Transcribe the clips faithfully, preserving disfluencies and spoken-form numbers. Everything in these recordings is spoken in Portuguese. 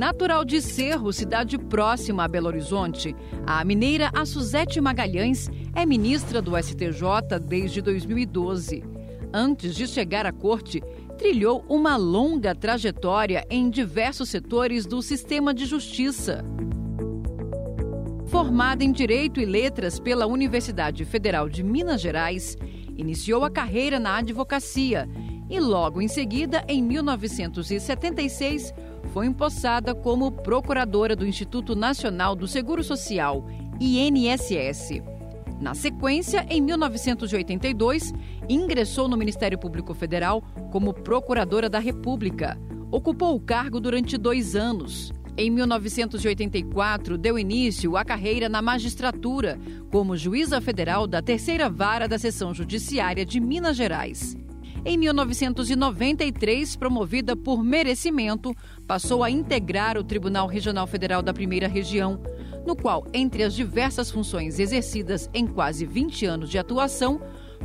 Natural de Serro, cidade próxima a Belo Horizonte, a mineira Assusete Magalhães é ministra do S T J desde dois mil e doze. Antes de chegar à corte, trilhou uma longa trajetória em diversos setores do sistema de justiça. Formada em Direito e Letras pela Universidade Federal de Minas Gerais, iniciou a carreira na advocacia e logo em seguida, em mil novecentos e setenta e seis, foi empossada como procuradora do Instituto Nacional do Seguro Social, I N S S. Na sequência, em mil novecentos e oitenta e dois, ingressou no Ministério Público Federal como Procuradora da República. Ocupou o cargo durante dois anos. Em mil novecentos e oitenta e quatro, deu início à carreira na magistratura, como juíza federal da Terceira Vara da Seção Judiciária de Minas Gerais. Em mil novecentos e noventa e três, promovida por merecimento, passou a integrar o Tribunal Regional Federal da Primeira Região, no qual, entre as diversas funções exercidas em quase vinte anos de atuação,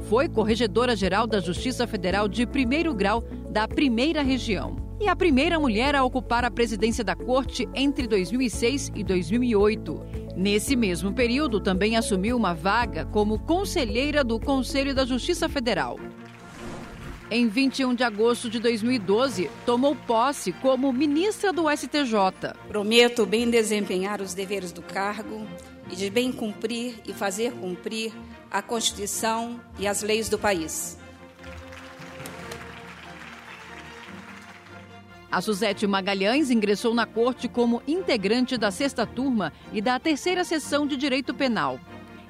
foi Corregedora-Geral da Justiça Federal de Primeiro Grau da Primeira Região e a primeira mulher a ocupar a presidência da Corte entre dois mil e seis e dois mil e oito. Nesse mesmo período, também assumiu uma vaga como conselheira do Conselho da Justiça Federal. Em vinte e um de agosto de dois mil e doze, tomou posse como ministra do S T J. Prometo bem desempenhar os deveres do cargo e de bem cumprir e fazer cumprir a Constituição e as leis do país. Assusete Magalhães ingressou na corte como integrante da Sexta Turma e da Terceira Seção de Direito Penal.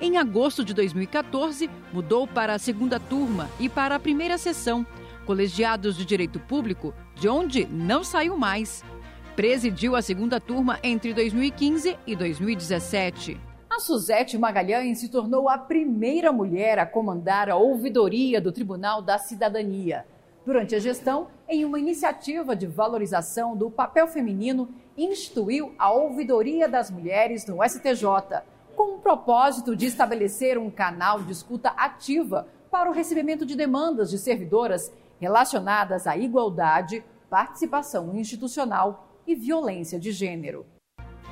Em agosto de dois mil e quatorze, mudou para a Segunda Turma e para a Primeira Seção, colegiados de Direito Público, de onde não saiu mais. Presidiu a Segunda Turma entre dois mil e quinze e dois mil e dezessete. Assusete Magalhães se tornou a primeira mulher a comandar a ouvidoria do Tribunal da Cidadania. Durante a gestão, em uma iniciativa de valorização do papel feminino, instituiu a ouvidoria das mulheres no S T J, com o propósito de estabelecer um canal de escuta ativa para o recebimento de demandas de servidoras relacionadas à igualdade, participação institucional e violência de gênero.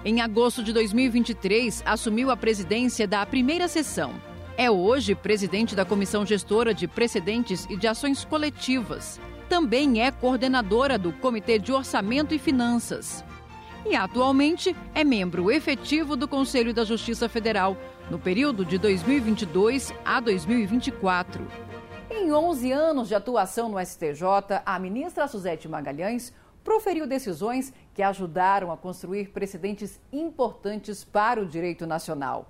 Em agosto de dois mil e vinte e três, assumiu a presidência da Primeira Seção. É hoje presidente da Comissão Gestora de Precedentes e de Ações Coletivas. Também é coordenadora do Comitê de Orçamento e Finanças. E atualmente é membro efetivo do Conselho da Justiça Federal, no período de dois mil e vinte e dois a dois mil e vinte e quatro. Em onze anos de atuação no S T J, a ministra Assusete Magalhães proferiu decisões que ajudaram a construir precedentes importantes para o direito nacional.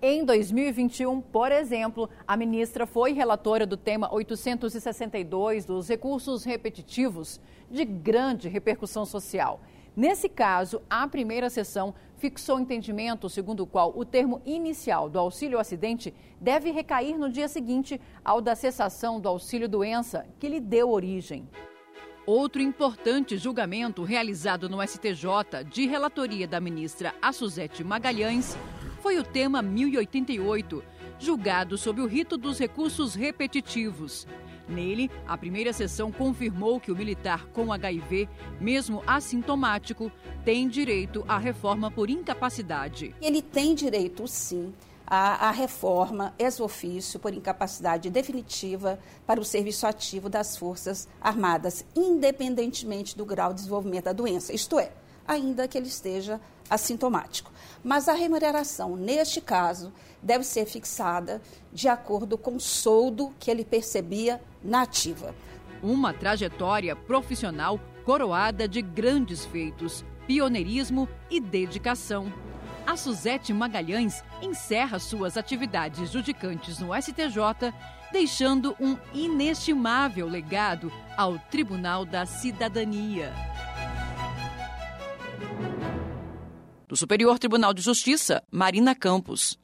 Em dois mil e vinte e um, por exemplo, a ministra foi relatora do tema oitocentos e sessenta e dois dos recursos repetitivos, de grande repercussão social. Nesse caso, a primeira seção fixou o entendimento segundo o qual o termo inicial do auxílio-acidente deve recair no dia seguinte ao da cessação do auxílio-doença, que lhe deu origem. Outro importante julgamento realizado no S T J, de relatoria da ministra Assusete Magalhães, foi o tema mil e oitenta e oito, julgado sob o rito dos recursos repetitivos. Nele, a primeira seção confirmou que o militar com H I V, mesmo assintomático, tem direito à reforma por incapacidade. Ele tem direito, sim, à, à reforma ex officio por incapacidade definitiva para o serviço ativo das Forças Armadas, independentemente do grau de desenvolvimento da doença, isto é, ainda que ele esteja assintomático. Mas a remuneração, neste caso, deve ser fixada de acordo com o soldo que ele percebia na ativa. Uma trajetória profissional coroada de grandes feitos, pioneirismo e dedicação. Assusete Magalhães encerra suas atividades judicantes no S T J, deixando um inestimável legado ao Tribunal da Cidadania. Do Superior Tribunal de Justiça, Marina Campos.